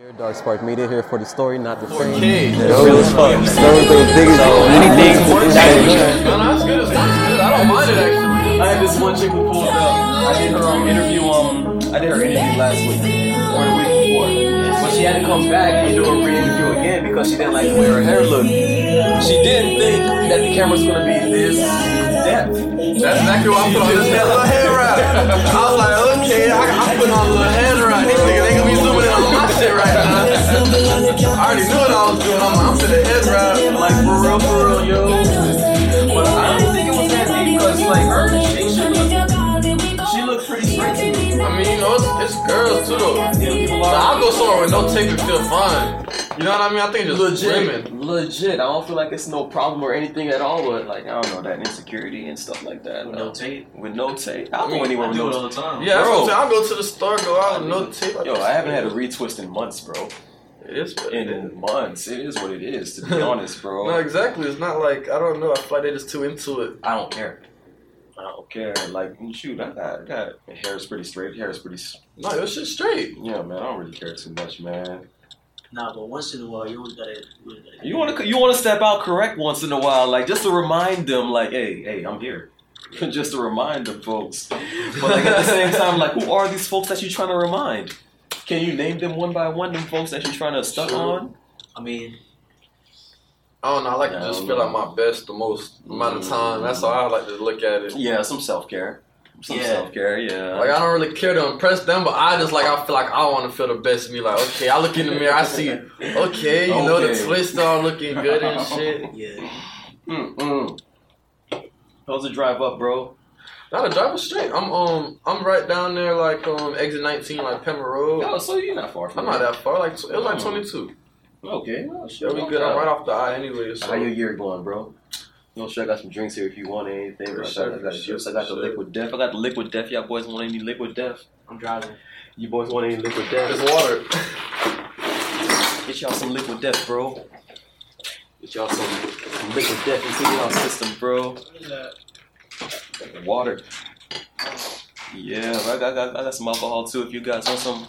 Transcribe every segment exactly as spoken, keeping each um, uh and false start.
Here, Dark Spark Media here for the story, not the fame. Okay. Yeah. Those, those, those, those, those biggest so anything works. No, no, it's good. It's good. I don't mind it actually. I had this one chick who pulled up. I did her um, interview. Um, I did her interview last week or the week before, but she had to come back and do a re-interview again because she didn't like the way her hair looked. She didn't think that the camera's gonna be this depth. That's exactly what I put on this little hair wrap. I was like, okay, I, I put on a little hair wrap. These niggas ain't gonna be zooming in on my shit right now. I already knew what I was doing. I'm, I'm to the head wrap, like for real, for real, yo. But I didn't think it was that deep because like her, she, she looked, she looked pretty straight. I mean, you know, it's, it's girls too though. Now, I'll go somewhere with no ticket, feel fine. You know what I mean? I think it's legit. Women. Legit. I don't feel like it's no problem or anything at all with, like, I don't know, that insecurity and stuff like that. With no, no tape? With no tape. I don't go anywhere with no tape. I do it all the time. Yeah, bro. I'll go to the store, go out with no tape. Yo, I haven't had a retwist in months, bro. It is. In, in months. It is what it is, to be honest, bro. No, exactly. It's not like, I don't know. I feel like they're just too into it. I don't care. I don't care. Like, shoot, I got, I got it. My hair is pretty straight. Hair is pretty... No, your shit's straight. Yeah, man. I don't really care too much, man. Nah, but once in a while, you always gotta. Always gotta you wanna, you wanna step out correct once in a while, like just to remind them, like, hey, hey, I'm here, just to remind the folks. But like at the same time, like, who are these folks that you're trying to remind? Can you name them one by one? Them folks that you're trying to stuck sure. on? I mean, I don't know. I like no, to just no. feel like my best, the most amount of time. That's how I like to look at it. Yeah, some self care. Some yeah. self-care, yeah. Like, I don't really care to impress them, but I just, like, I feel like I want to feel the best of me. Like, okay, I look in the mirror, I see, okay, you okay. know, the twist all looking good and shit. Yeah. Mm-mm. How's the drive up, bro? Nah, the drive was straight. I'm, um, I'm right down there, like, um, exit nineteen, like, Pema Road. Oh, so you're not far from I'm that. not that far. Like, it was, like, twenty-two. Okay. Well, sure. That'll be good. I'm right off the eye anyway, so. How your year going, bro? No, sure, I got some drinks here if you want anything. Sure, sure, I got, sure, I got sure. the liquid death. I got the liquid death. Y'all boys want any liquid death? I'm driving. You boys want any liquid death? It's water. Get y'all some liquid death, bro. Get y'all some, some liquid death into y'all system, bro. Water. Yeah, I got, I, got, I got some alcohol too. If you guys want some,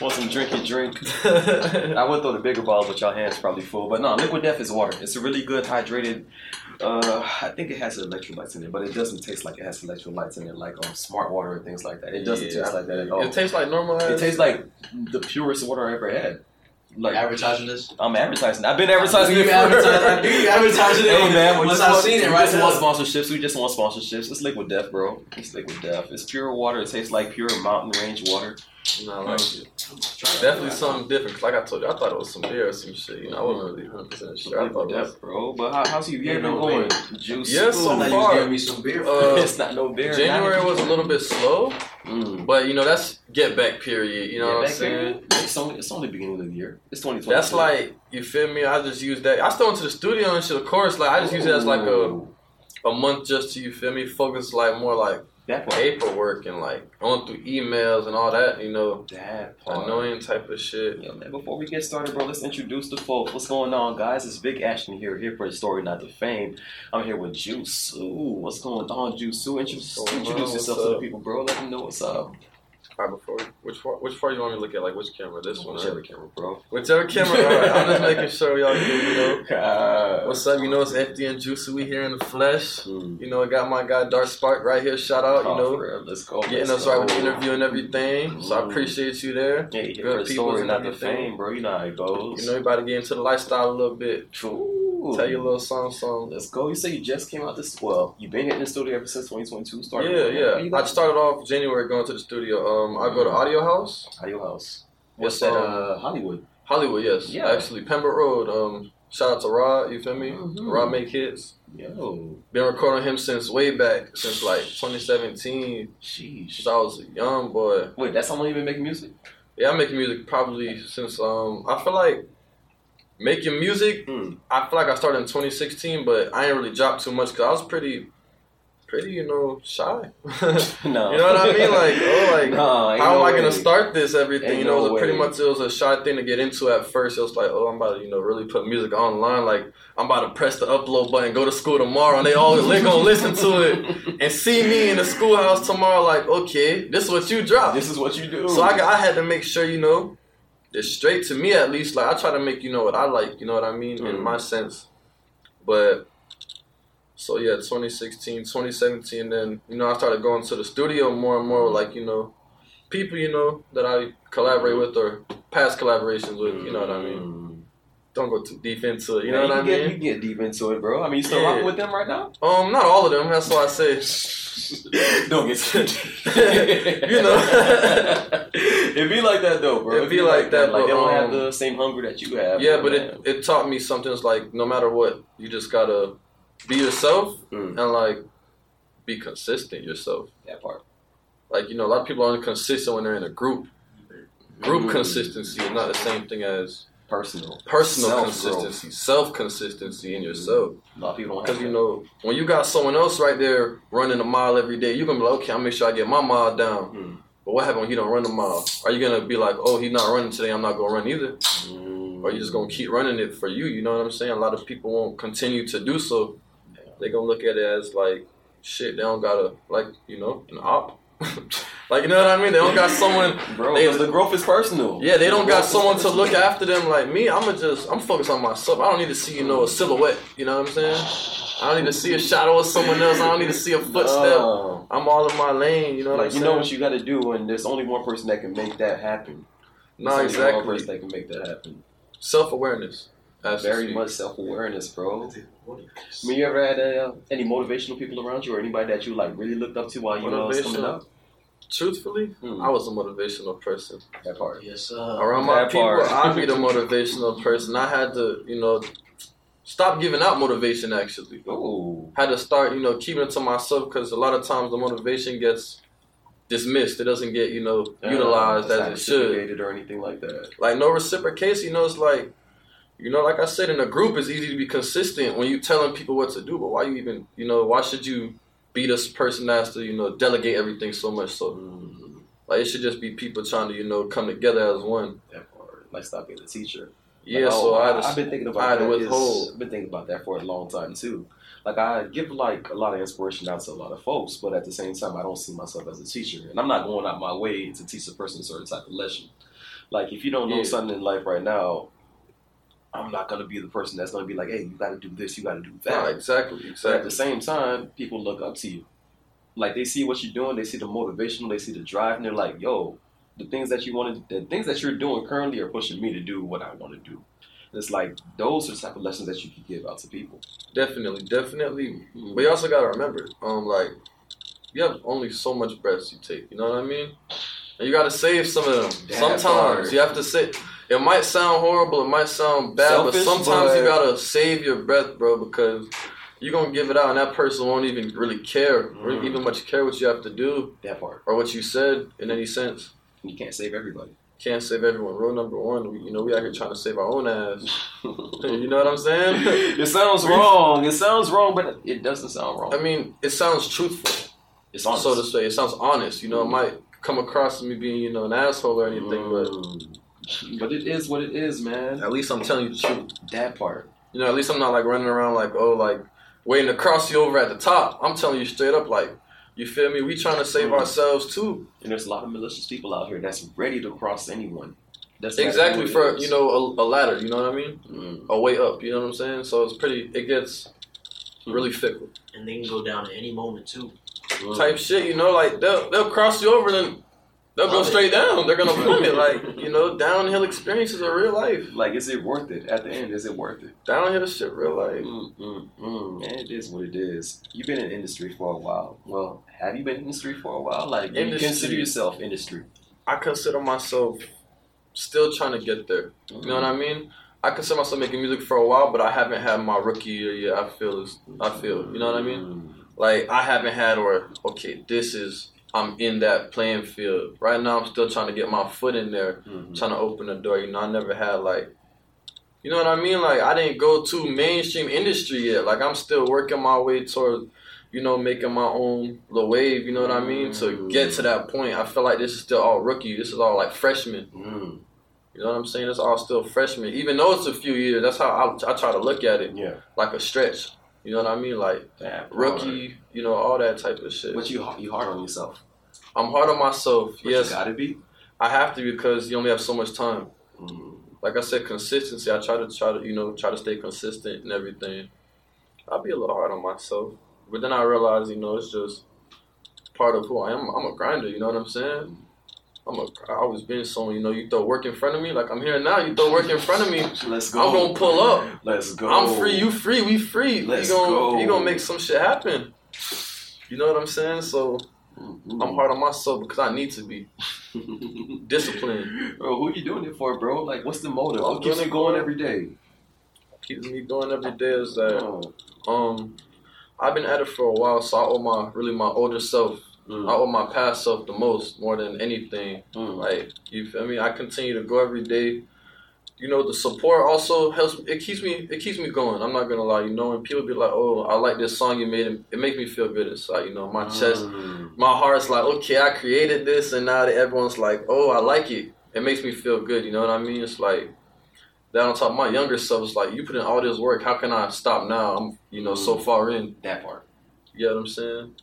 want some drink and drink. I would throw the bigger bottles, but y'all hands probably full. But no, liquid death is water. It's a really good hydrated. Uh, I think it has electrolytes in it, but it doesn't taste like it has electrolytes in it, like um, smart water and things like that. It doesn't yeah. taste like that at all. It tastes like normal. It tastes like the purest water I ever had. Like, you're advertising this? I'm advertising. I've been advertising it for advertising, you advertising it. Hey man, we just want, seen it, right? We just want sponsorships. We just want sponsorships. It's liquid death, bro. It's liquid death. It's pure water. It tastes like pure mountain range water. No, I like it. Definitely something different. Cause like I told you, I thought it was some beer or some shit. You know, I wasn't really one hundred percent sure. I thought it was, bro. But how, how's your beer been going? Juice. Yeah, so far. You gave me some beer. Uh, it's not no beer. January was a little bit slow, mm. but you know that's get back period. You know what I'm saying? It's only, it's only beginning of the year. It's twenty twenty. That's like you feel me. I just use that. I still went to the studio and shit. Of course, like I just use it as like a a month just to you feel me. Focus like more like. That paperwork and like going through emails and all that, you know, that part. Annoying type of shit. Yo, man, before we get started, bro, let's introduce the folks. What's going on, guys? It's Vic Ashen here, here for the story, not the fame. I'm here with JuSu. What's going on, JuSu? Introduce, introduce yourself to the people, bro. Let them know what's up. All right, before we, which part, which part you want me to look at? Like which camera? This one? Whichever right? camera, bro. Whichever camera. All right, I'm just making sure y'all get, you know. Uh, what's up? You know, it's F D N JuSu. We here in the flesh. Hmm. You know, I got my guy Dark Spark right here. Shout out, oh, you know. Real. Let's go. Getting let's us go. Right with the interview and everything. Mm. So I appreciate you there. Yeah, you good people and not the fame, bro. You know how it goes. You know, everybody get into the lifestyle a little bit. True. Ooh. Tell your little song, song. Let's go. You say you just came out this. Well, you've been here in the studio ever since twenty twenty-two. Started. Yeah, yeah. I started off January going to the studio. Um, I go to Audio House. Audio House. What's yes, that? Um, uh, Hollywood. Hollywood. Yes. Yeah. Actually, Pembroke Road. Um, shout out to Rod. You feel me? Mm-hmm. Rod make hits. Yo. Been recording him since way back, since like twenty seventeen. Sheesh. Since I was a young boy. Wait, that's how long you've been making music? Yeah, I'm making music probably since um. I feel like. Making music, mm. I feel like I started in twenty sixteen, but I ain't really dropped too much because I was pretty, pretty, you know, shy. No. You know what I mean? Like, oh, like, no, how no am way. I going to start this everything? Ain't you know, no it was a, pretty much it was a shy thing to get into at first. It was like, oh, I'm about to, you know, really put music online. Like, I'm about to press the upload button, go to school tomorrow, and they all they're going to listen to it and see me in the schoolhouse tomorrow. Like, okay, this is what you drop. This is what you do. So I, I had to make sure, you know. it's straight to me, at least. Like, I try to make you know what I like, you know what I mean, mm. in my sense. But, so yeah, twenty sixteen, twenty seventeen, then, you know, I started going to the studio more and more, like, you know, people, you know, that I collaborate with or past collaborations with, mm. you know what I mean? Don't go too deep into it, you yeah, know you what I get, mean? You get deep into it, bro. I mean, you still yeah. rocking with them right now? Um, not all of them, that's why I say... Don't get scared. You know. It be like that though, bro. It be, it be like, like that. Like, they don't um, have the same hunger that you have. Yeah, but it, it taught me something. It's like, no matter what, you just gotta be yourself mm. and like be consistent yourself. That part. Like, you know, a lot of people aren't consistent when they're in a group. Group mm. consistency is not the same thing as personal. Personal self consistency, growth. Self consistency in yourself. A lot of people don't have that. Because, you know, when you got someone else right there running a mile every day, you're gonna be like, okay, I'll make sure I get my mile down. Mm. But what happened when he don't run the mile? Are you gonna be like, oh, he's not running today, I'm not gonna run either? Mm. Or you just gonna keep running it for you? You know what I'm saying? A lot of people won't continue to do so. Yeah. They gonna look at it as like, shit, they don't gotta, like, you know, an op. Like, you know what I mean? They don't got someone. Bro, they, the growth is personal. Yeah, they don't the got someone to look after them like me. I'm just, I'm focused on myself. I don't need to see, you know, a silhouette. You know what I'm saying? I don't need to see a shadow of someone else. I don't need to see a footstep. No. I'm all in my lane. You know what like, I'm you saying? You know what you got to do, and there's only one person that can make that happen. There's no, exactly. Only one person that can make that happen. Self-awareness. Absolutely. Very much self-awareness, bro. I mean, you ever had uh, any motivational people around you or anybody that you, like, really looked up to while you know, was coming up? Truthfully, mm. I was a motivational person. That part. Yes, sir. Around that my people, part. I'd be the motivational person. I had to, you know, stop giving out motivation, actually. Ooh. Had to start, you know, keeping it to myself because a lot of times the motivation gets dismissed. It doesn't get, you know, utilized uh, as it should. Or anything like that. Like, no reciprocation, you know, it's like, you know, like I said, in a group, it's easy to be consistent when you're telling people what to do. But why you even, you know, why should you be this person that has to, you know, delegate everything so much? So, mm-hmm. like, it should just be people trying to, you know, come together as one. That part. Like, stop being a teacher. Yeah, like, so I, I, I've been thinking about that. Is, I've been thinking about that for a long time, too. Like, I give, like, a lot of inspiration out to a lot of folks, but at the same time, I don't see myself as a teacher. And I'm not going out my way to teach a person a certain type of lesson. Like, if you don't know yeah. something in life right now, I'm not going to be the person that's going to be like, hey, you got to do this, you got to do that. Yeah, exactly, exactly. But at the same time, people look up to you. Like, they see what you're doing, they see the motivation, they see the drive, and they're like, yo, the things that you want to, the things that you're doing currently are pushing me to do what I want to do. And it's like, those are the type of lessons that you can give out to people. Definitely, definitely. Mm-hmm. But you also got to remember, um, like, you have only so much breaths you take, you know what I mean? And you got to save some of them. That Sometimes hard. You have to sit. It might sound horrible, it might sound bad, Selfish, but sometimes but... you gotta save your breath, bro, because you're gonna give it out and that person won't even really care, mm. or even much care what you have to do. That part. Or what you said in any sense. You can't save everybody. Can't save everyone. Rule number one, we, you know, we out here trying to save our own ass. You know what I'm saying? It sounds wrong. It sounds wrong, but it doesn't sound wrong. I mean, it sounds truthful. It's honest. So to say, it sounds honest. You know, mm. it might come across as me being, you know, an asshole or anything, mm. but... But it is what it is, man. At least I'm telling you the truth. That part. You know, at least I'm not, like, running around like, oh, like, waiting to cross you over at the top. I'm telling you straight up, like, you feel me? We trying to save mm. ourselves, too. And there's a lot of malicious people out here that's ready to cross anyone. That's Exactly, for, you know, a, a ladder, you know what I mean? Mm. A way up, you know what I'm saying? So it's pretty, it gets really fickle. And they can go down at any moment, too. Mm. Type shit, you know, like, they'll, they'll cross you over and... They'll go straight down. They're going to plummet. Like, you know, downhill experiences are real life. Like, is it worth it? At the end, is it worth it? Downhill shit, real life. Mm, mm, mm. Man, it is what it is. You've been in industry for a while. Well, have you been in industry for a while? Like, do you consider yourself industry? I consider myself still trying to get there. Mm-hmm. You know what I mean? I consider myself making music for a while, but I haven't had my rookie year yet. I feel, I feel, you know what I mean? Like, I haven't had or, okay, this is... I'm in that playing field. Right now, I'm still trying to get my foot in there, mm-hmm. trying to open the door. You know, I never had, like, you know what I mean? Like, I didn't go to mainstream industry yet. Like, I'm still working my way toward, you know, making my own little wave, you know what I mean? Mm-hmm. To get to that point, I feel like this is still all rookie. This is all, like, freshman. Mm-hmm. You know what I'm saying? It's all still freshman. Even though it's a few years, that's how I, I try to look at it. Yeah. Like a stretch. You know what I mean? Like, damn, rookie, you know, all that type of shit. But you you hard on yourself. I'm hard on myself, but yes. You gotta be? I have to because you only have so much time. Mm-hmm. Like I said, consistency. I try to try to you know try to stay consistent and everything. I'll be a little hard on myself, but then I realize you know it's just part of who I am. I'm a grinder. You know what I'm saying? I'm a. I always been someone. You know, you throw work in front of me. Like I'm here now. You throw work in front of me. Let's go. I'm gonna pull up. Let's go. I'm free. You free. We free. Let's you gonna, go. You gonna make some shit happen. You know what I'm saying? So. Mm-hmm. I'm hard on myself because I need to be disciplined. Bro, who you doing it for, bro? Like, what's the motive? What keeps you going every day? What keeps me going every day is that oh. um, I've been at it for a while, so I owe my really my older self. Mm. I owe my past self the most, more than anything. Mm. Like, you feel me? I continue to go every day. You know, the support also helps. It keeps me. It keeps me going. I'm not gonna lie. You know, and people be like, "Oh, I like this song you made. It, it makes me feel good inside." You know, my mm. chest, my heart's like, "Okay, I created this," and now everyone's like, "Oh, I like it. It makes me feel good." You know what I mean? It's like that. On top of my younger self, it's like you put in all this work. How can I stop now? I'm, you know, mm. so far in that part. You know what I'm saying?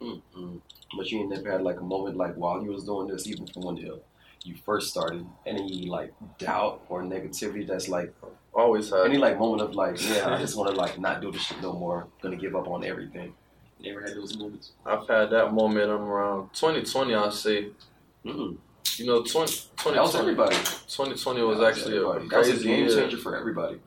Mm-mm. But you ain't never had like a moment like while you was doing this, even from one hill. You first started, any like doubt or negativity that's like always had any like moment of like, yeah, I just want to like not do this shit no more, gonna give up on everything. You never had those moments? I've had that moment. I'm around twenty twenty, I'll say. Mm. You know, twenty twenty. That was everybody. twenty twenty was, was actually everybody. a crazy was a game changer for everybody.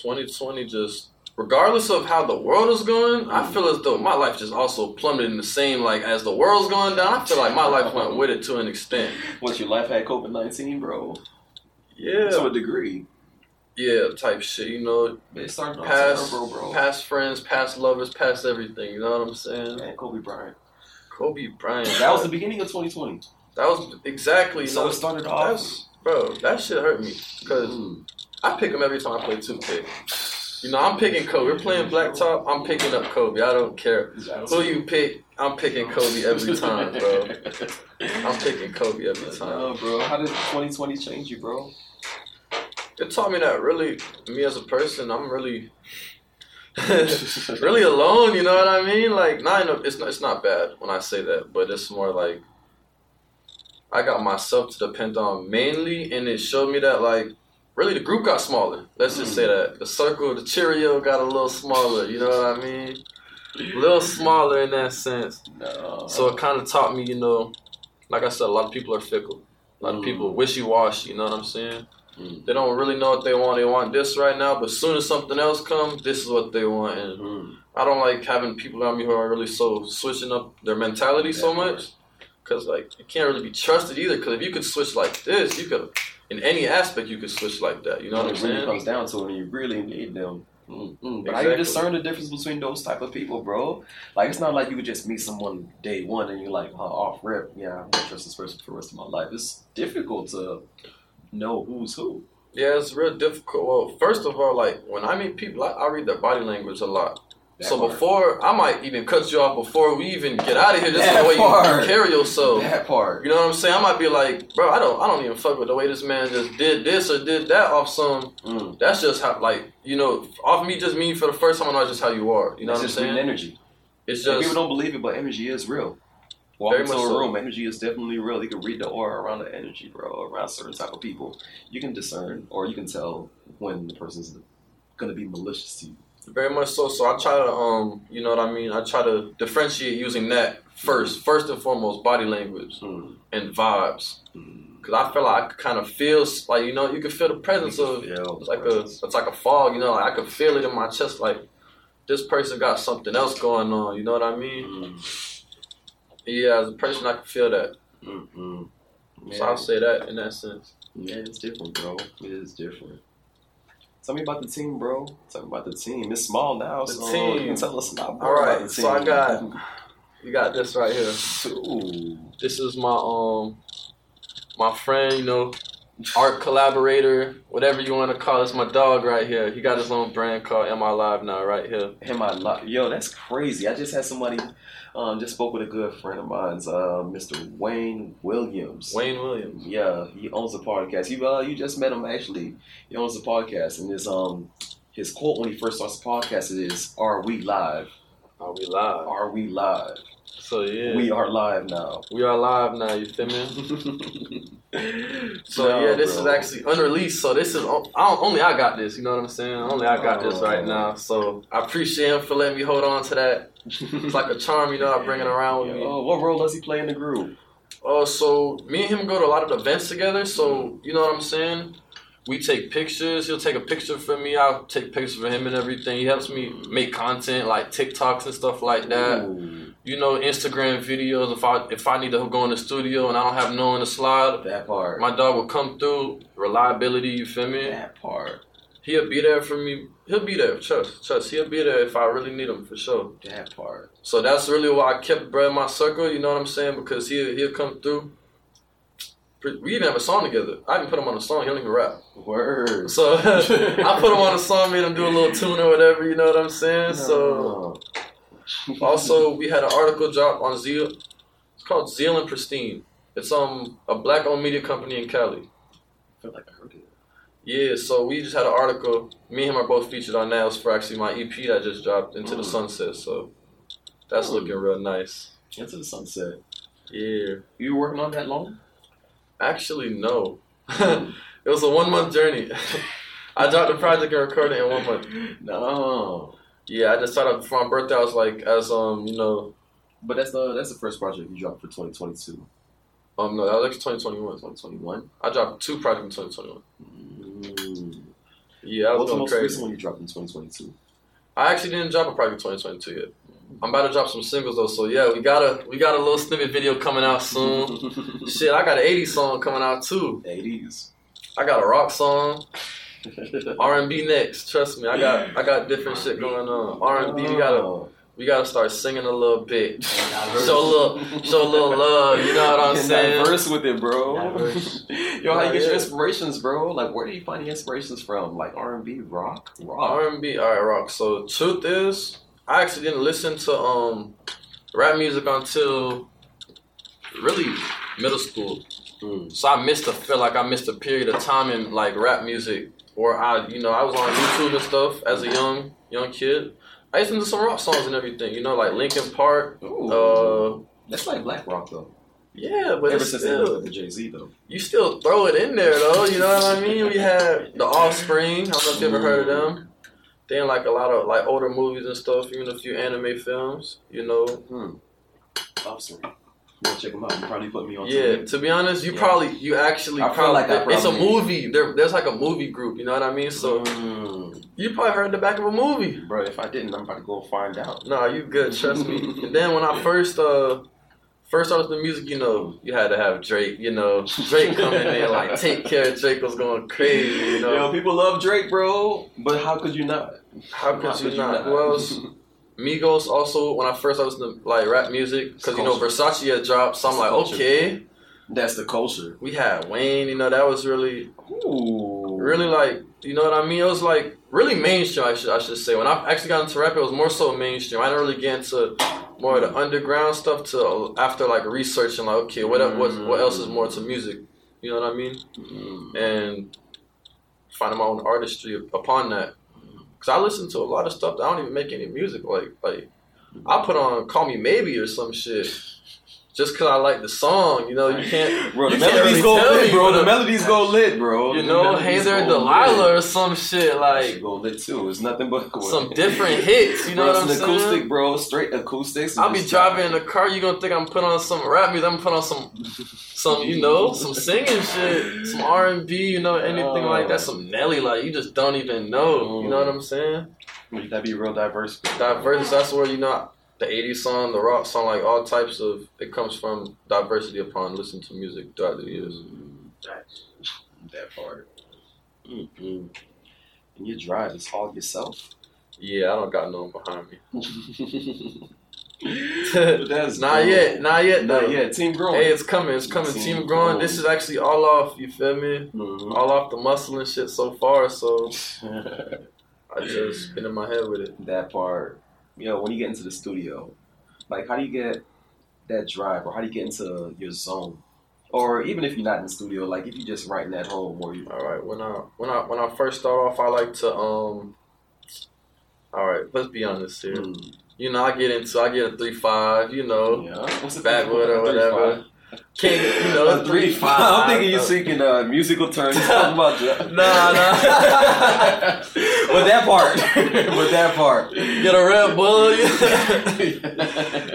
twenty twenty just. Regardless of how the world is going, I feel as though my life just also plummeted in the same, like, as the world's going down. I feel like my life went with it to an extent. What, your life had COVID nineteen, bro? Yeah. To a degree. Yeah, type shit, you know. It started past, bro, bro. Past friends, past lovers, past everything, you know what I'm saying? Man, Kobe Bryant. Kobe Bryant. That was the beginning of twenty twenty. That was exactly. So you know, it started off. Bro, that shit hurt me. Because mm. I pick him every time I play two K. You know, I'm picking Kobe. We're playing blacktop. I'm picking up Kobe. I don't care who you pick. I'm picking Kobe every time, bro. I'm picking Kobe every time. No, bro. How did twenty twenty change you, bro? It taught me that really, me as a person, I'm really, really alone. You know what I mean? Like, not in a, it's not, it's not bad when I say that, but it's more like I got myself to depend on mainly, and it showed me that like. Really, the group got smaller. Let's just say that. The circle, the Cheerio got a little smaller. You know what I mean? A little smaller in that sense. No. So it kind of taught me, you know, like I said, a lot of people are fickle. A lot of mm. people wishy-washy, you know what I'm saying? Mm. They don't really know what they want. They want this right now, but as soon as something else comes, this is what they want. And mm. I don't like having people around me who are really so switching up their mentality yeah, so much. Because, like, it can't really be trusted either. Because if you could switch like this, you could... In any aspect, you could switch like that. You know what I'm saying? It really comes down to when you really need them. Mm-hmm. But exactly. How you discern the difference between those type of people, bro? Like, it's not like you could just meet someone day one and you're like, oh, off rip. Yeah, I'm gonna trust this person for the rest of my life. It's difficult to know who's who. Yeah, it's real difficult. Well, first of all, like, when I meet people, I, I read their body language a lot. That so part. Before, I might even cut you off before we even get out of here. Just the way you carry yourself. That part. You know what I'm saying? I might be like, bro, I don't, I don't even fuck with the way this man just did this or did that off some. Mm. That's just how, like, you know, off me just mean for the first time I know just how you are. You know it's what I'm saying? It's just energy. It's just and people don't believe it, but energy is real. Walk into a so. room, energy is definitely real. You can read the aura around the energy, bro. Around certain type of people, you can discern or you can tell when the person's gonna be malicious to you. Very much so. So I try to, um, you know what I mean? I try to differentiate using that first. First and foremost, body language mm. and vibes. Because I feel like I kind of feel, like, you know, you can feel the presence of, feel it's, the like presence. A, it's like a fog, you know, like I can feel it in my chest. Like, this person got something else going on, you know what I mean? Mm. Yeah, as a person, I can feel that. Mm-hmm. Yeah. So I'll say that in that sense. Yeah, it's different, bro. It is different. Tell me about the team, bro. Tell me about the team. It's small now, the so team. You can tell us about, All right, about the team. All right, so I got, you got this right here. Ooh. This is my um, my friend, you know, art collaborator, whatever you want to call it. It's my dog right here. He got his own brand called Am I Live now, right here. Am I Live? Yo, that's crazy. I just had somebody, um, just spoke with a good friend of mine, uh, Mister Wayne Williams. Wayne Williams. Yeah, he owns a podcast. You uh, you just met him actually. He owns a podcast, and his um, his quote when he first starts the podcast is, "Are we live? Are we live? Are we live?" So yeah, we are live now. We are live now. You feel me? so no, yeah, this bro. is actually unreleased. So this is I don't, only I got this. You know what I'm saying? Only I got oh, this right man. now. So I appreciate him for letting me hold on to that. It's like a charm, you know. I bring it around with yeah, me. Oh, what role does he play in the group? Oh, uh, so me and him go to a lot of events together. So you know what I'm saying? We take pictures. He'll take a picture for me. I'll take pictures for him and everything. He helps me make content like TikToks and stuff like that. Ooh. You know, Instagram videos. If I if I need to go in the studio and I don't have no one to slide, that part. My dog will come through. Reliability, you feel me? That part. He'll be there for me. He'll be there. Trust, trust. He'll be there if I really need him for sure. That part. So that's really why I kept Brad in my circle. You know what I'm saying? Because he'll he'll come through. We even have a song together. I even put him on a song. He don't even rap. Word. So I put him on a song, made him do a little tune or whatever. You know what I'm saying? No. So also we had an article drop on Zeal. It's called Zeal and Pristine. It's um a black-owned media company in Cali. I feel like I heard it. Yeah. So we just had an article. Me and him are both featured on that. It's for actually my E P that I just dropped, Into mm. the Sunset. So that's mm. looking real nice. Into the Sunset. Yeah. You were working on that long? Actually, no. It was a one-month journey. I dropped the project and recorded it in one month. No. Yeah, I just started for my birthday. I was like, as, um, you know. But that's the that's the first project you dropped for twenty twenty-two. Um, no, that was actually twenty twenty-one. twenty twenty-one? I dropped two projects in twenty twenty-one. Mm. Yeah, I was going crazy. What's the most recent one you dropped in twenty twenty-two? I actually didn't drop a project in twenty twenty-two yet. I'm about to drop some singles though, so yeah, we got a we got a little snippet video coming out soon. Shit, I got an eighties song coming out too. eighties. I got a rock song. R and B next. Trust me, I got I got different shit going on. R and B, we gotta we gotta start singing a little bit. Show a little show a little love. You know what I'm saying? Diverse with it, bro. Yo, how you get your inspirations, bro? Like, where do you find your inspirations from? Like R and B, rock, rock. R and B, all right, rock. So truth is, I actually didn't listen to um, rap music until really middle school. Mm. So I missed a feel like I missed a period of time in like rap music, or I you know I was on YouTube and stuff as a young young kid. I used to listen to some rock songs and everything, you know, like Linkin Park. Ooh, uh, that's like black rock though. Yeah, but ever it's since still, the Jay-Z though, you still throw it in there though. You know what I mean? We had The Offspring. I don't know if you ever heard of them. Then like a lot of like older movies and stuff, even a few anime films, you know. Hmm. Awesome. Go check them out. You probably put me on. Yeah. T V. To be honest, you yeah. probably you actually I probably, like probably it's a movie. There, there's like a movie group. You know what I mean? So mm. you probably heard the back of a movie, bro. If I didn't, I'm about to go find out. No, nah, you good. Trust me. And then when I first uh first started the music, you know, you had to have Drake. You know, Drake coming in like Take Care. Drake was going crazy. You know, yo, people love Drake, bro. But how could you not? How could, How you, could not? you not? Well, Migos also, when I first I was listening to like rap music, because you know Versace had dropped, so I'm like, culture. okay, that's the culture. We had Wayne, you know, that was really, Ooh. really like, you know what I mean? It was like really mainstream. I should I should say when I actually got into rap, it was more so mainstream. I didn't really get into more of the underground stuff till after like researching, like okay, what mm. what what else is more to music? You know what I mean? Mm. And finding my own artistry upon that. Cause I listen to a lot of stuff that I don't even make any music. Like, like I put on "Call Me Maybe" or some shit, just cause I like the song. You know, you can't. Bro, the melodies go lit, bro. The melodies go lit, bro. You know, "Hazer and Delilah" or some shit. Like, go lit too. It's nothing but some different hits. You know what I'm saying? It's acoustic, bro. Straight acoustics. I'll be driving in the car. You gonna think I'm putting on some rap music? I'm putting on some, some you know, some singing shit, some R and B. You know, anything like that. Some Nelly, like you just don't even know. You know what I'm saying? That'd be real diverse. Diverse. That's where you know. The eighties song, the rock song, like all types of, it comes from diversity upon listening to music throughout the years. Mm, that part. Mm-hmm. And your drive is all yourself? Yeah, I don't got no one behind me. That's not cool. yet, not yet, though. Not yet. Team growing. Hey, it's coming, it's coming. Team, Team growing. This is actually all off, you feel me? Mm-hmm. All off the muscle and shit so far, so I just been in my head with it. That part. You know, when you get into the studio, like how do you get that drive or how do you get into your zone? Or even if you're not in the studio, like if you're just writing at home or you all right, when I when I when I first start off I like to um all right, let's be honest here. Mm. You know, I get into, I get a three five, you know, yeah. What's backwood or whatever. King, you know, a three five. I'm thinking you're seeking uh, musical terms. Talking about that. Nah, nah. With that part, with that part, get a Red Bull.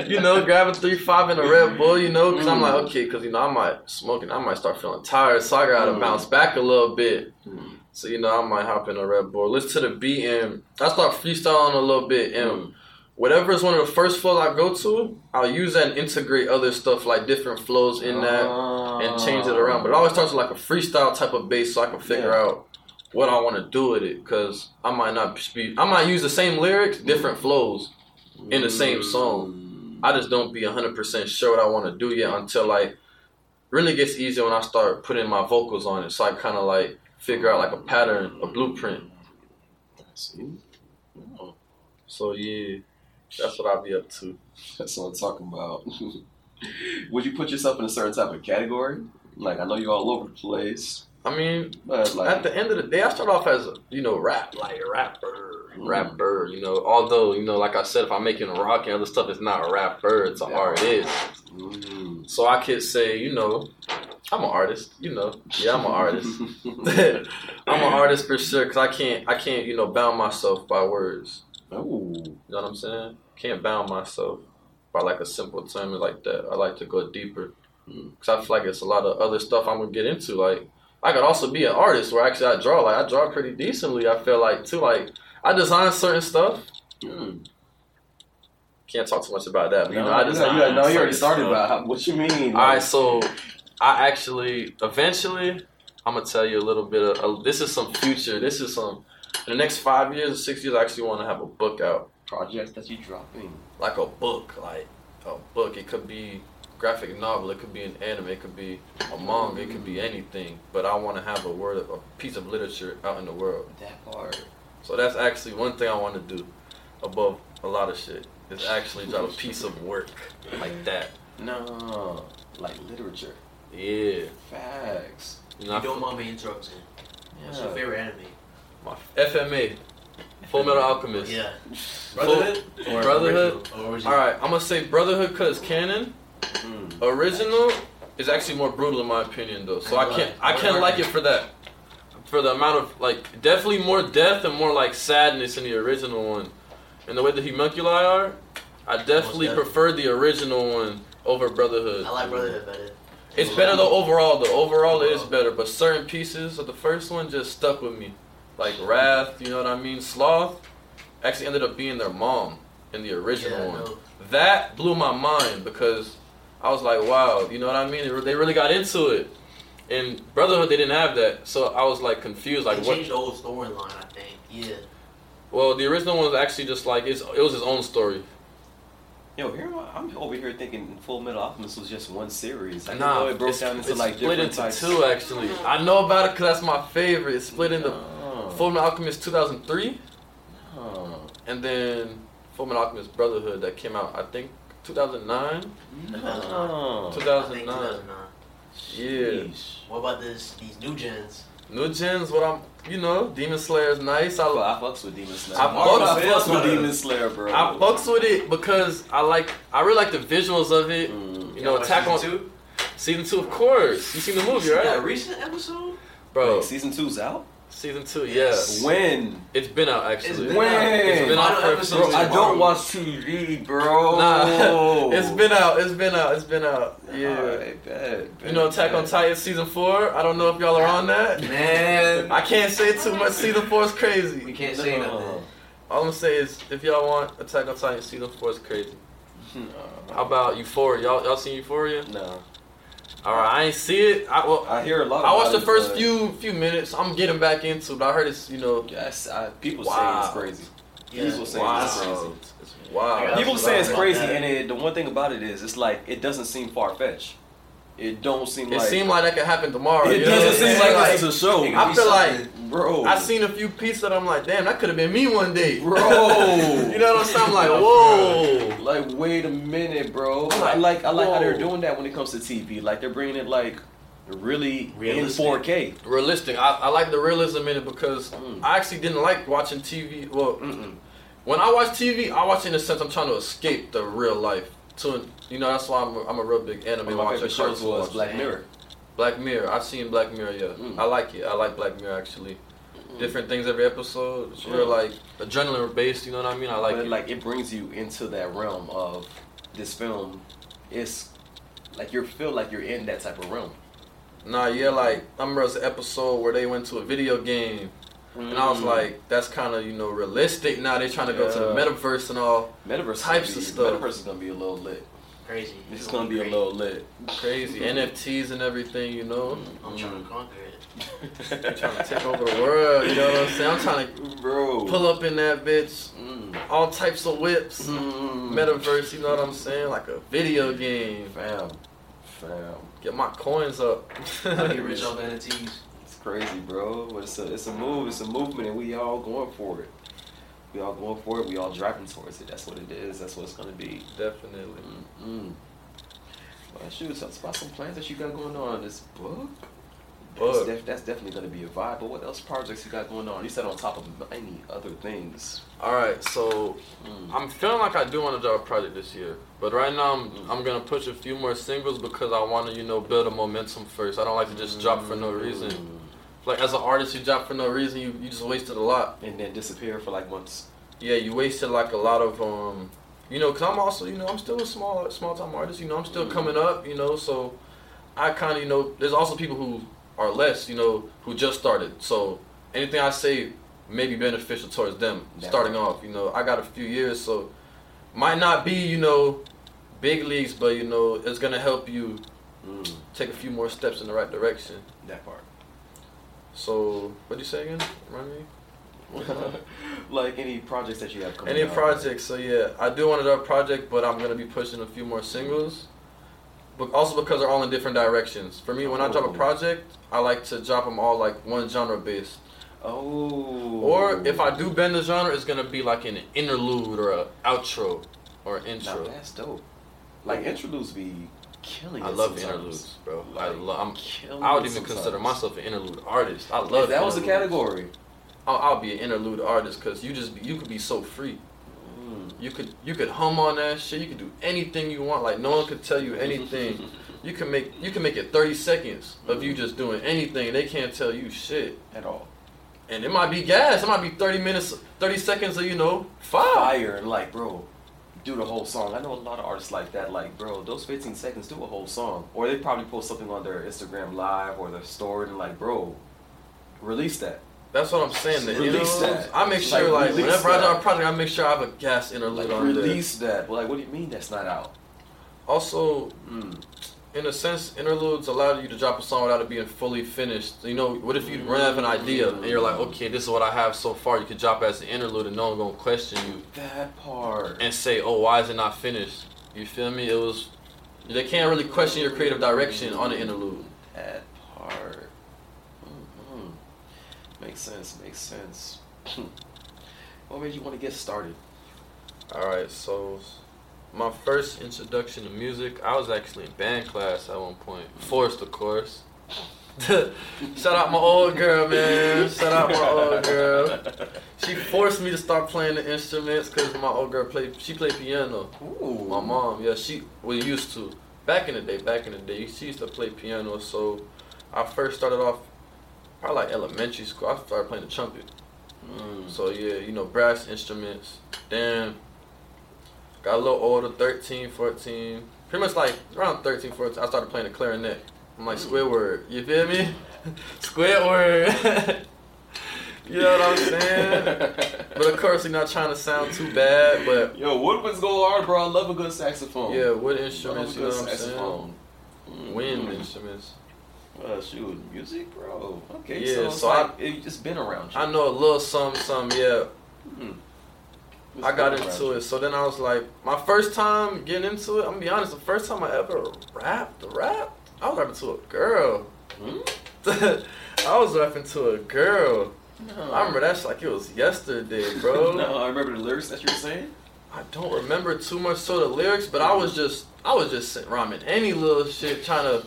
You know, grab a three five and a Red Bull. You know, because I'm like, okay, because you know, I might smoke and I might start feeling tired, so I gotta mm. bounce back a little bit. Mm. So you know, I might hop in a Red Bull, listen to the beat, and I start freestyling a little bit, and. Mm. Whatever is one of the first flows I go to, I'll use that and integrate other stuff, like different flows in that uh, and change it around. But it always starts with like a freestyle type of bass so I can figure yeah. out what I want to do with it. Because I might not be, I might use the same lyrics, different flows in the same song. I just don't be one hundred percent sure what I want to do yet until like, really gets easier when I start putting my vocals on it. So I kind of like figure out like a pattern, a blueprint. So yeah. That's what I'll be up to. That's what I'm talking about. Would you put yourself in a certain type of category? Like, I know you're all over the place. I mean, but like, at the end of the day, I start off as, a, you know, rap, like a rapper, mm-hmm. rapper, you know. Although, you know, like I said, if I'm making rock and other stuff, it's not a rapper, it's an yeah. artist. Mm-hmm. So I could say, you know, I'm an artist, you know. Yeah, I'm an artist. I'm an artist for sure because I can't, I can't, you know, bound myself by words. Oh, you know what I'm saying? Can't bound myself by like a simple term like that. I like to go deeper because I feel like it's a lot of other stuff I'm gonna get into. Like I could also be an artist where actually I draw. Like I draw pretty decently. I feel like too. Like I design certain stuff. Mm. Can't talk too much about that. But, you no, know, I design. No, you, no, you already started stuff. About how, what you mean. Like? All right, so I actually eventually I'm gonna tell you a little bit of uh, this is some future. This is some. In the next five years or six years, I actually want to have a book out. Projects that you dropping. Like a book, like a book. It could be graphic novel, it could be an anime, it could be a manga, it could be anything. But I want to have a word, a piece of literature out in the world. That part. So that's actually one thing I want to do above a lot of shit. Is actually drop a piece of work like that. No, like literature. Yeah. Facts. You, know, you don't want me interrupting. Yeah. What's your favorite anime? F M A, Full Metal Alchemist. Yeah. Brotherhood? Full, or Brotherhood. Alright, I'm going to say Brotherhood because canon. Mm. Original is actually more brutal in my opinion though. So I can't I can't like it for that. For the amount of, like, definitely more death and more like sadness in the original one. And the way the homunculi are, I definitely prefer the original one over Brotherhood. I like Brotherhood better. It's better though overall though. Overall it is better, but certain pieces of the first one just stuck with me. Like Wrath, you know what I mean? Sloth actually ended up being their mom in the original yeah, one. That blew my mind because I was like, wow, you know what I mean? They really got into it. In Brotherhood, they didn't have that. So I was like confused. Like, they changed what? The old storyline, I think. Yeah. Well, the original one was actually just like, it's, it was his own story. Yo, here I'm over here thinking Full Metal Alchemist was just one series. I didn't nah, know it broke it's, down into it's like split different into types. Two, actually. I know about it because that's my favorite. It's split into... Uh, Full Metal Alchemist two thousand three, oh. and then Full Metal Alchemist Brotherhood that came out I think two thousand nine. No, two thousand nine. I think two thousand nine. Yeah. Jeez. What about this? These new gens? New gens? What I'm? You know, Demon Slayer is nice. I, well, I fucks with Demon Slayer. I fucks, I fucks with Demon Slayer, bro. I fucks with it because I like. I really like the visuals of it. Mm. You, you know, Attack on Titan. Season two, of course. You seen the movie, right? That recent episode, bro. Wait, season two's out. Season two, yes. When? It's been out, actually. It's been when? Out. It's been out for episodes. I don't watch T V, bro. Nah. It's been out. It's been out. It's been out. Yeah. Right, bad, bad, you know, Attack bad. On Titan Season four? I don't know if y'all are on that. Man. I can't say too much. Season four is crazy. We can't no. say nothing. All I'm going to say is, if y'all want Attack on Titan Season four is crazy. No. How about Euphoria? Y'all, y'all seen Euphoria? No. All right, I ain't see it. I, well, I hear a lot. I watched the first but... few few minutes. I'm getting back into, but I heard it's you know. Yes, I, people wow. say it's crazy. Yeah. People say wow. it's crazy. It's wow. People say it's crazy, and it, the one thing about it is, it's like it doesn't seem far fetched. It don't seem. It like... It seems like that could happen tomorrow. It you doesn't know? Seem like, like it's a show. I feel like, bro, I seen a few pieces that I'm like, damn, that could have been me one day, bro. You know what I'm saying? I'm like, whoa. Like, wait a minute, bro. I like, I like whoa. How they're doing that when it comes to T V. Like, they're bringing it like really realistic. In four K. Realistic. I, I like the realism in it because mm. I actually didn't like watching T V. Well, mm-mm. When I watch T V, I watch it in the sense I'm trying to escape the real life. To, you know, that's why I'm a, I'm a real big anime watcher. My favorite shows was Black Mirror. Black Mirror. I've seen Black Mirror, yeah. Mm. I like it. I like Black Mirror, actually. Mm. Different things every episode. It's real, like, adrenaline-based, you know what I mean? I like but, it. Like, it brings you into that realm of this film. It's, like, you feel like you're in that type of realm. Nah, yeah, like, I remember it was an episode where they went to a video game. Mm. And I was like, that's kind of, you know, realistic. Now they're trying to yeah. go to the metaverse and all metaverse types be, of stuff. Metaverse is going to be a little lit. Crazy. It's, it's going to be crazy. a little lit. Crazy. N F Ts and everything, you know. I'm mm. trying to conquer it. I'm trying to take over the world, you know what I'm saying? I'm trying to Bro. pull up in that bitch. Mm. All types of whips. Mm. Metaverse, you know what I'm saying? Like a video game. Fam. Fam. Get my coins up. I'll get rich off N F Ts. Crazy, bro, but it's a it's a move, it's a movement, and we all going for it. We all going for it. We all driving towards it. That's what it is. That's what it's gonna be. Definitely. Mm-hmm. Well, shoot, so it's about some plans that you got going on. This book, book. That's, def- that's definitely gonna be a vibe. But what else projects you got going on? You said on top of many other things. All right, so mm. I'm feeling like I do want to do a project this year, but right now I'm mm. I'm gonna push a few more singles because I want to you know build a momentum first. I don't like to just mm. drop for no reason. Mm. Like, as an artist, you drop for no reason, you, you just wasted a lot. And then disappear for, like, months. Yeah, you wasted, like, a lot of, um... You know, because I'm also, you know, I'm still a small, small-time artist. You know, I'm still mm. coming up, you know, so... I kind of, you know... There's also people who are less, you know, who just started. So, anything I say may be beneficial towards them Definitely. starting off, you know. I got a few years, so... Might not be, you know, big leagues, but, you know, it's going to help you mm. take a few more steps in the right direction. That part. So, what'd you say again? Remind me? Like any projects that you have coming up? Any projects, so yeah. I do want to do a project, but I'm going to be pushing a few more singles. But also because they're all in different directions. For me, when oh. I drop a project, I like to drop them all like one genre based. Oh. Or if I do bend the genre, it's going to be like an interlude or an outro or an intro. Now that's dope. Like interludes be... Killing I love sometimes. interludes, bro. Like, I love. I'm killing. I would even sometimes. consider myself an interlude artist. I love. If that interludes. was a category, I'll, I'll be an interlude artist because you just be, you could be so free. Mm. You could you could hum on that shit. You could do anything you want. Like no one could tell you anything. you can make you can make it thirty seconds of mm. you just doing anything. They can't tell you shit at all. And it might be gas. It might be thirty minutes, thirty seconds of you know fire. Fire, like bro. Do the whole song. I know a lot of artists like that. Like, bro, those fifteen seconds do a whole song. Or they probably post something on their Instagram Live or their story and like, bro, release that. That's what I'm saying. The release that. I make sure, like, like whenever that. I do a project, I make sure I have a gas interlude like, on there. Release that. Well, like, what do you mean that's not out? Also, mm. in a sense, interludes allow you to drop a song without it being fully finished. You know, what if you mm-hmm. run out of an idea and you're like, okay, this is what I have so far. You could drop it as an interlude and no one's going to question you. That part. And say, oh, why is it not finished? You feel me? It was... They can't really question your creative direction mm-hmm. on the interlude. That part. Mm-hmm. Makes sense. Makes sense. What made you want to get started? All right, so... My first introduction to music, I was actually in band class at one point. Forced, of course. Shout out my old girl, man. Shout out my old girl. She forced me to start playing the instruments because my old girl played, she played piano. Ooh. My mom, yeah, she was used to. Back in the day, back in the day, she used to play piano. So I first started off, probably like elementary school, I started playing the trumpet. Mm. So yeah, you know, brass instruments. Then... Got a little older, thirteen, fourteen, pretty much like around thirteen, fourteen, I started playing the clarinet. I'm like Squidward, you feel me? Squidward. You know what I'm saying? But of course, you're not trying to sound too bad, but... Yo, woodwinds go hard, bro. I love a good saxophone. Yeah, wood instruments, you know what I'm saying? Mm-hmm. Wind instruments. Well, shoot, music, bro. Okay, yeah, so it's so like, I, it just been around you. I know a little something, something, yeah. Mm-hmm. I got into it, so then I was like, my first time getting into it, I'm gonna be honest, the first time I ever rapped, rapped, I was rapping to a girl. Hmm? I was rapping to a girl. No. I remember that's like it was yesterday, bro. No, I remember the lyrics that you were saying. I don't remember too much so the lyrics, but I was just, I was just rhyming any little shit, trying to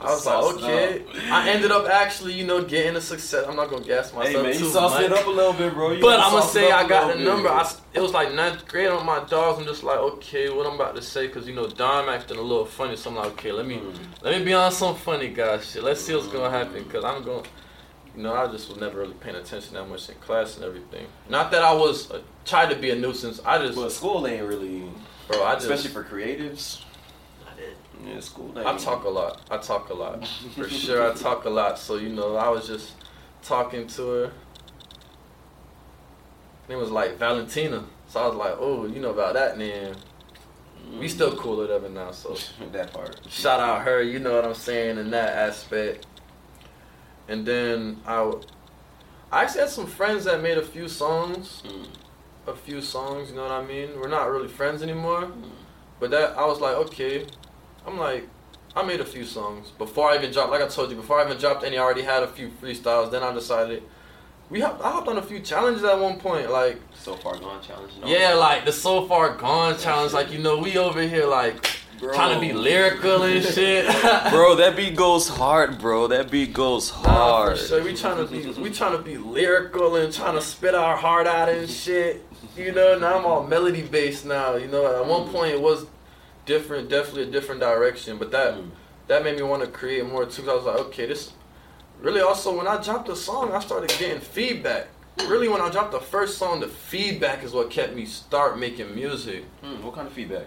I was like, okay. I ended up actually, you know, getting a success. I'm not gonna gas myself. Hey man, you sauced it up a little bit, bro. You but I'm gonna say I got the number. I, it was like ninth grade on my dogs. I'm just like, okay, what I'm about to say, because you know Dom acting a little funny. So I'm like, okay, let me mm. let me be on some funny guy shit. Let's see what's gonna happen, because I'm gonna, you know, I just was never really paying attention that much in class and everything. Not that I was a, tried to be a nuisance. I just. But school ain't really, bro. I just, especially for creatives. Yeah, school day. I talk a lot. I talk a lot. For sure, I talk a lot. So, you know, I was just talking to her. It was like Valentina. So I was like, oh, you know about that name. We still cool or whatever now, so. That part. Shout out her, you know what I'm saying, in that aspect. And then I, I actually had some friends that made a few songs. Mm. A few songs, you know what I mean? We're not really friends anymore. Mm. But that, I was like, okay. I'm like, I made a few songs before I even dropped. Like I told you, before I even dropped any, I already had a few freestyles. Then I decided, we hopped, I hopped on a few challenges at one point, like So Far Gone challenge. No yeah, way. Like the So Far Gone challenge. Like, you know, we over here like bro. trying to be lyrical and shit. Bro, that beat goes hard, bro. That beat goes hard. Nah, for sure. We trying to be, we trying to be lyrical and trying to spit our heart out and shit. You know, now I'm all melody based now. You know, at one point it was. Different, definitely a different direction, but that mm. that made me want to create more too. Cause I was like, okay, this really also when I dropped the song, I started getting feedback. Really, when I dropped the first song, the feedback is what kept me start making music. Mm, what kind of feedback?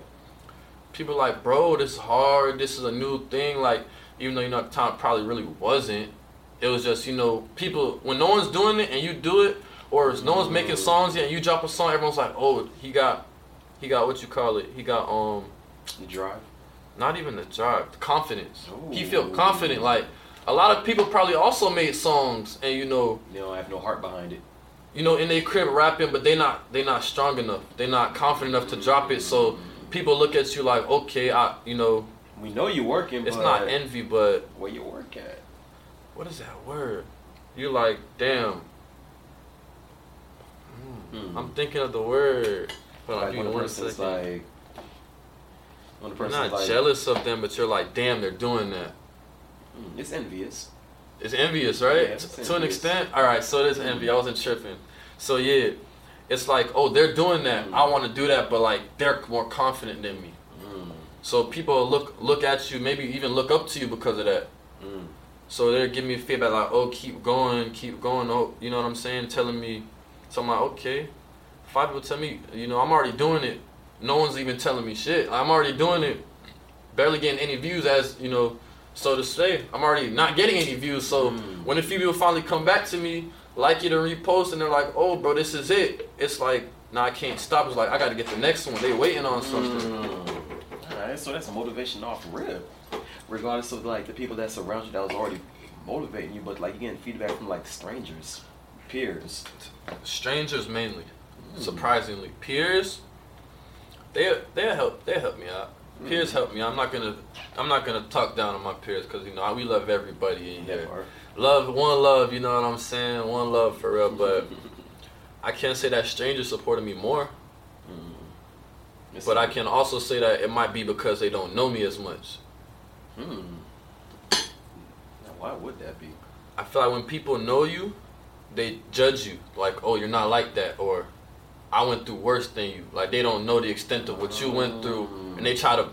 People like, bro, this is hard. This is a new thing. Like, even though you know at the time it probably really wasn't, it was just you know people when no one's doing it and you do it, or if no one's making songs yet and you drop a song, everyone's like, oh, he got, he got what you call it, he got um. The drive? Not even the drive. The confidence. Ooh. He feel confident. Like, a lot of people probably also made songs and, you know... They don't have no heart behind it. You know, in their crib rapping, but they not they not strong enough. They not confident enough to drop it. So, people look at you like, okay, I, you know... We know you working, it's but... It's not envy, but... Where you work at? What is that word? You're like, damn. Mm. I'm thinking of the word. But like, when a person's like... When you're not like, jealous of them, but you're like, damn, they're doing that. It's envious. It's envious, right? Yeah, it's to envious. an extent? All right, so it is mm. envy. I wasn't tripping. So, yeah, it's like, oh, they're doing that. Mm. I want to do that, but, like, they're more confident than me. Mm. So people look look at you, maybe even look up to you because of that. Mm. So they're giving me feedback like, oh, keep going, keep going. Oh, you know what I'm saying? Telling me. So I'm like, okay. Five people tell me, you know, I'm already doing it. No one's even telling me shit. I'm already doing it, barely getting any views, as you know, so to say. I'm already not getting any views. So mm. when a few people finally come back to me, like it and repost, and they're like, "Oh, bro, this is it." It's like, nah, I can't stop. It's like I got to get the next one. They waiting on something. Mm. All right, so that's a motivation off rip, regardless of like the people that surround you that was already motivating you, but like you're getting feedback from like strangers, peers, strangers mainly, mm. surprisingly, peers. They they help they help me out. Peers help me. I'm not gonna I'm not gonna talk down on my peers because you know we love everybody in here. Love one love, you know what I'm saying? One love for real. But I can't say that strangers supported me more. Mm. But I can also say that it might be because they don't know me as much. Hmm. Now why would that be? I feel like when people know you, they judge you like, oh, you're not like that, or I went through worse than you. Like they don't know the extent of what you went through, and they try to,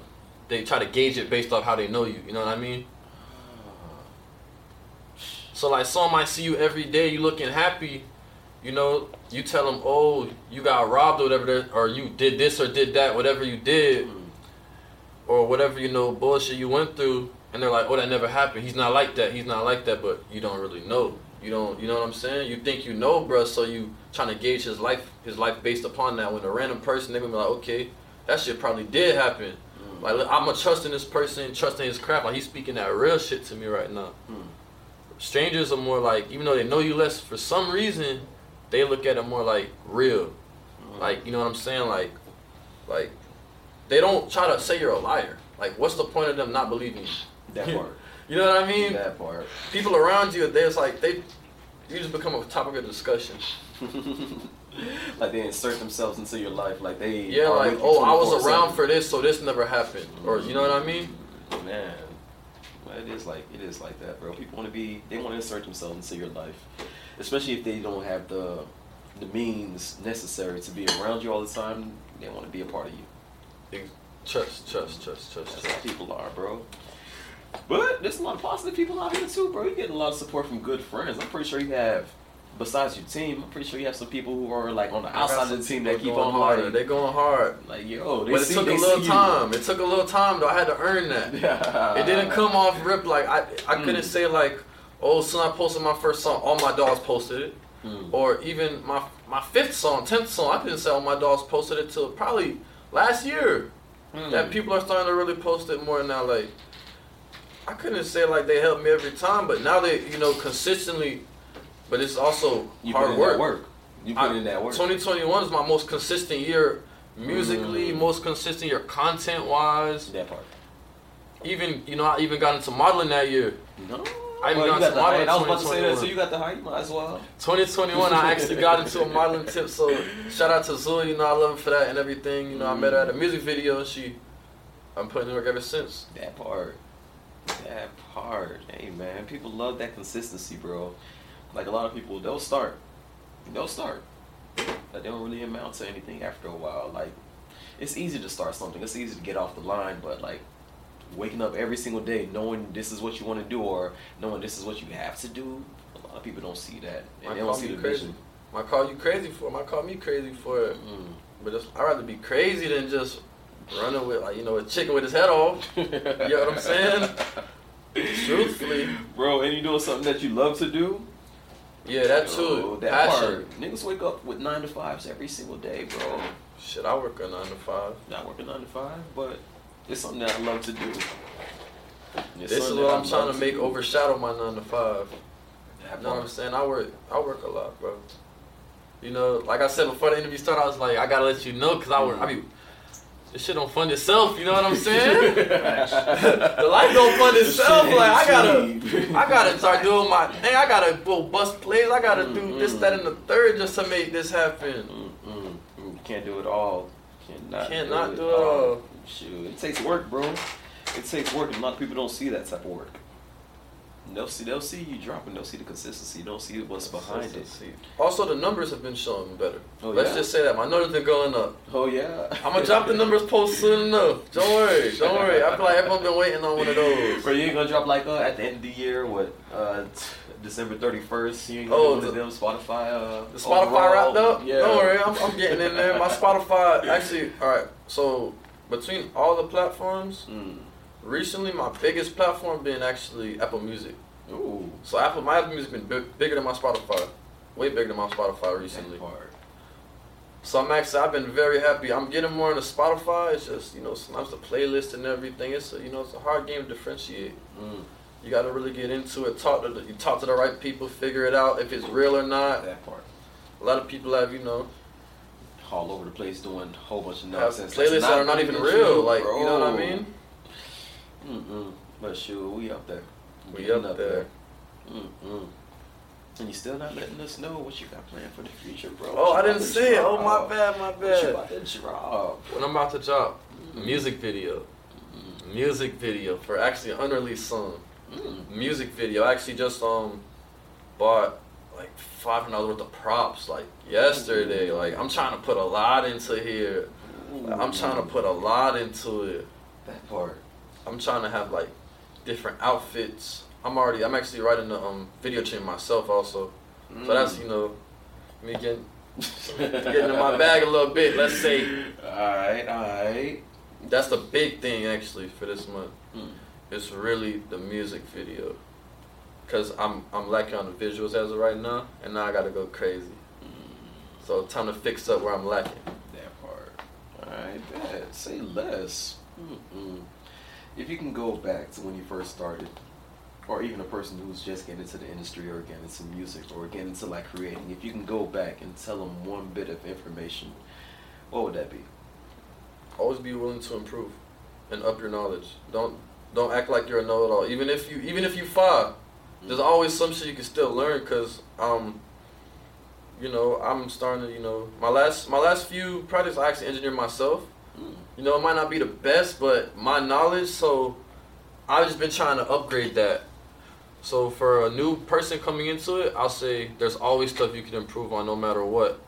they try to gauge it based off how they know you. You know what I mean? So like someone might see you every day, you looking happy, you know. You tell them, oh, you got robbed or whatever, or you did this or did that, whatever you did, or whatever you know bullshit you went through, and they're like, oh, that never happened. He's not like that. He's not like that. But you don't really know. You don't, you know what I'm saying? You think you know, bruh, so you trying to gauge his life his life based upon that. When a random person, they're going to be like, okay, that shit probably did happen. Mm. Like, I'm going to trust in this person, trust in his crap. Like, he's speaking that real shit to me right now. Mm. Strangers are more like, even though they know you less, for some reason, they look at it more like real. Mm. Like, you know what I'm saying? Like, like they don't try to say you're a liar. Like, what's the point of them not believing you? That part. You know what I mean? That part. People around you, they're like, they, you just become a topic of discussion. Like they insert themselves into your life. Like they. Yeah, like, oh, I was around for this, so this never happened. Or, you know what I mean? Man. it is like it is like that, bro. People want to be, they want to insert themselves into your life, especially if they don't have the the means necessary to be around you all the time. They want to be a part of you. Trust, trust, trust, trust. That's trust. How people are, bro. But there's a lot of positive people out here too, bro. You get a lot of support from good friends. I'm pretty sure you have, besides your team, I'm pretty sure you have some people who are like on the outside of the team that keep on harder. Like, they're going hard. Like yo, they but it see, took they a little time. You. It took a little time though. I had to earn that. Yeah. It didn't come off rip. Like I, I mm. couldn't say like, oh, so I posted my first song. All my dogs posted it, mm. or even my my fifth song, tenth song. I didn't say all my dogs posted it till probably last year. Mm. That people are starting to really post it more now. Like I couldn't say like they helped me every time, but now they, you know, consistently. But it's also you hard put in work. That work. You put I, in that work. twenty twenty-one is my most consistent year musically, mm. most consistent year content-wise. That part. Even, you know, I even got into modeling that year. No. I even well, got into modeling. I was about to say that, so you got the hype, might as well. twenty twenty-one, I actually got into a modeling tip, so shout out to Zulu, you know, I love her for that and everything. You know, mm. I met her at a music video, and she, I'm putting in work ever since. That part. That part. Hey, man, people love that consistency, bro. Like a lot of people, they'll start, they'll start, but they don't really amount to anything after a while. Like, it's easy to start something, it's easy to get off the line, but like, waking up every single day, knowing this is what you want to do, or knowing this is what you have to do, a lot of people don't see that, and I they don't see the crazy. Vision. I call you crazy for it, I call me crazy for it, mm. but it's, I'd rather be crazy than just running with, like, you know, a chicken with his head off, you know what I'm saying? Truthfully. Bro, and you doing something that you love to do? Yeah, that too. Yo, that passion. Part. Niggas wake up with nine to fives every single day, bro. Shit, I work a nine to five. Not working nine to five, but it's something that I love to do. It's this is what I'm trying to make to overshadow my nine to five. You know what I'm saying? I work, I work a lot, bro. You know, like I said before the interview started, I was like, I gotta let you know, cause I work. I mean, this shit don't fund itself. You know what I'm saying? The life don't fund itself. Like I gotta, I gotta start doing my thing. I gotta go bust plays. I gotta mm-hmm. do this, that, and the third just to make this happen. Mm-hmm. You can't do it all. Cannot. Cannot do, do it all. all. Shoot, it takes work, bro. It takes work. A lot of people don't see that type of work. They'll see, they'll see you dropping. They'll see the consistency. They'll see what's behind it. Also, the numbers have been showing better. Oh, Let's yeah? just say that my numbers been going up. Oh yeah. I'm gonna drop the numbers post soon enough. Don't worry, don't worry. I feel like everyone been waiting on one of those. Bro, you ain't gonna drop like uh, at the end of the year, what uh, December thirty-first? You ain't gonna oh, do the, them Spotify. Uh, the Spotify overall, wrapped up. Yeah. Don't worry, I'm, I'm getting in there. My Spotify actually. All right. So between all the platforms. Mm. Recently, my biggest platform being actually Apple Music. Ooh. So Apple, my Apple Music has been big, bigger than my Spotify. Way bigger than my Spotify recently. So I'm actually, I've been very happy. I'm getting more into Spotify. It's just, you know, sometimes the playlist and everything. It's a, you know, it's a hard game to differentiate. Mm. You got to really get into it. Talk to the, you talk to the right people. Figure it out if it's real or not. That part. A lot of people have, you know. All over the place doing a whole bunch of nonsense. Playlists not that are not even real. You, like, bro. You know what I mean? Mm-mm. But shoot, we up there. We up, up there. there. Mm-mm. And you still not letting us know what you got planned for the future, bro. What oh, I didn't see it. Oh, my bad, my bad. What you about to drop? What I'm about to drop. Mm. Music video. Mm. Music video for actually an unreleased song. Mm. Music video. I actually just um bought like five hundred dollars worth of props like yesterday. Mm. Like I'm trying to put a lot into here. Like, I'm trying to put a lot into it. That part. I'm trying to have like different outfits. I'm already, I'm actually writing the um, video chain myself also. Mm. So that's, you know, me getting, getting in my bag a little bit, let's say. Alright, alright. That's the big thing actually for this month. Mm. It's really the music video. Cause I'm, I'm lacking on the visuals as of right now, and now I gotta go crazy. Mm. So time to fix up where I'm lacking. That part. Alright, bet. Say less. Mm-mm. If you can go back to when you first started, or even a person who's just getting into the industry or getting into music or getting into like creating, if you can go back and tell them one bit of information, what would that be? Always be willing to improve and up your knowledge. Don't don't act like you're a know-it-all. Even if you even if you fail, there's always some shit you can still learn because, um, you know, I'm starting to, you know, my last my last few projects I actually engineered myself. You know, it might not be the best, but my knowledge, so I've just been trying to upgrade that. So for a new person coming into it, I'll say there's always stuff you can improve on no matter what.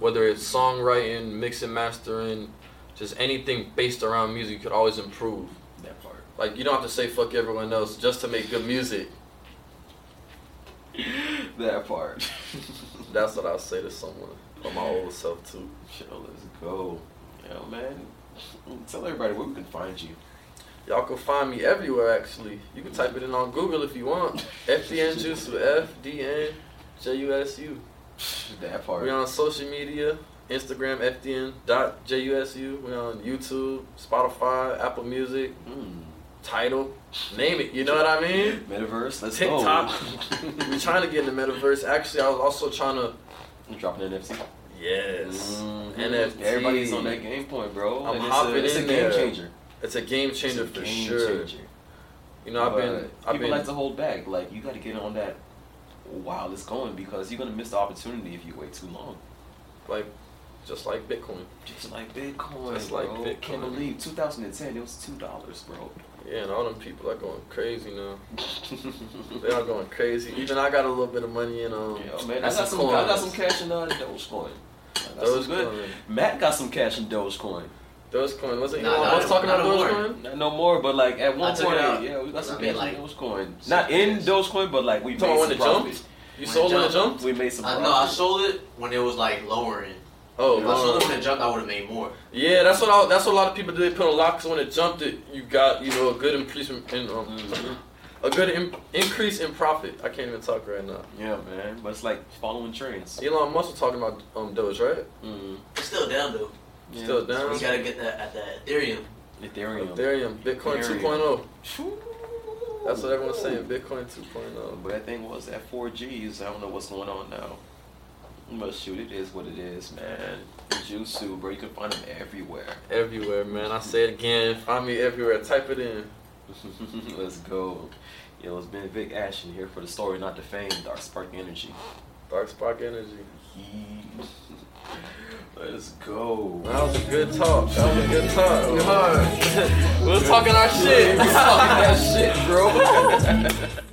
Whether it's songwriting, mixing, mastering, just anything based around music, you could always improve. That part. Like, you don't have to say fuck everyone else just to make good music. That part. That's what I'll say to someone. Or my old self, too. Yo, let's go. Yo, man. Tell everybody where we can find you. Y'all can find me everywhere, actually. You can type it in on Google if you want. F D N JuSu, F D N J U S U. That part. We're on social media, Instagram, F D N dot J U S U. We're on YouTube, Spotify, Apple Music, mm. Tidal. Name it, you know what I mean? Metaverse, let's TikTok. Go. TikTok. We're trying to get in the metaverse. Actually, I was also trying to... Drop an N F T. Yes. Mm-hmm. N F T. Everybody's on that game point, bro. I'm hopping in there. It's a game changer. It's a game changer for sure. You know, I've been... People like to hold back. Like, you got to get on that while it's going, because you're going to miss the opportunity if you wait too long. Like, just like Bitcoin. Just like Bitcoin, Just like Bitcoin. Can't believe two thousand ten, it was two dollars, bro. Yeah, and all them people are going crazy now. They are going crazy. Even I got a little bit of money in um. Yeah, man, I got some. Coins. I got some cash in uh, Dogecoin. Dogecoin. Matt got some cash in Dogecoin. Dogecoin wasn't. Nah, you know, nah, I was talking about Dogecoin. Not no more, but like at one point, yeah, we got some cash like, in Dogecoin. Not in Dogecoin, but like we made some profit. Jumped? You when sold it when it jumped? We made some. Uh, no, I sold it when it was like lowering. Oh, if I sold it when it jumped, I would have made more. Yeah, that's what I, that's what a lot of people do. They put on lock, because when it jumped, it you got you know a good increase in um, mm-hmm. a good in, increase in profit. I can't even talk right now. Yeah, man, but it's like following trends. Elon Musk was talking about um Doge, right? Mm-hmm. It's still down though. Yeah. Still down. So you gotta get that at that Ethereum. Ethereum. Ethereum. Bitcoin Ethereum. two point oh. That's what everyone's saying. Bitcoin two point oh. But that thing was at four G's. I don't know what's going on now. But shoot, it is what it is, man. JuSu, bro, you can find him everywhere. Everywhere, man. I say it again. Find me everywhere. Type it in. Let's go. Yo, it's been Vic Ashen here for the story, not the fame. Dark Spark Energy. Dark Spark Energy. Yeah. Let's go. That was a good talk. That was a good talk. We're talking our shit. We're talking that shit, bro.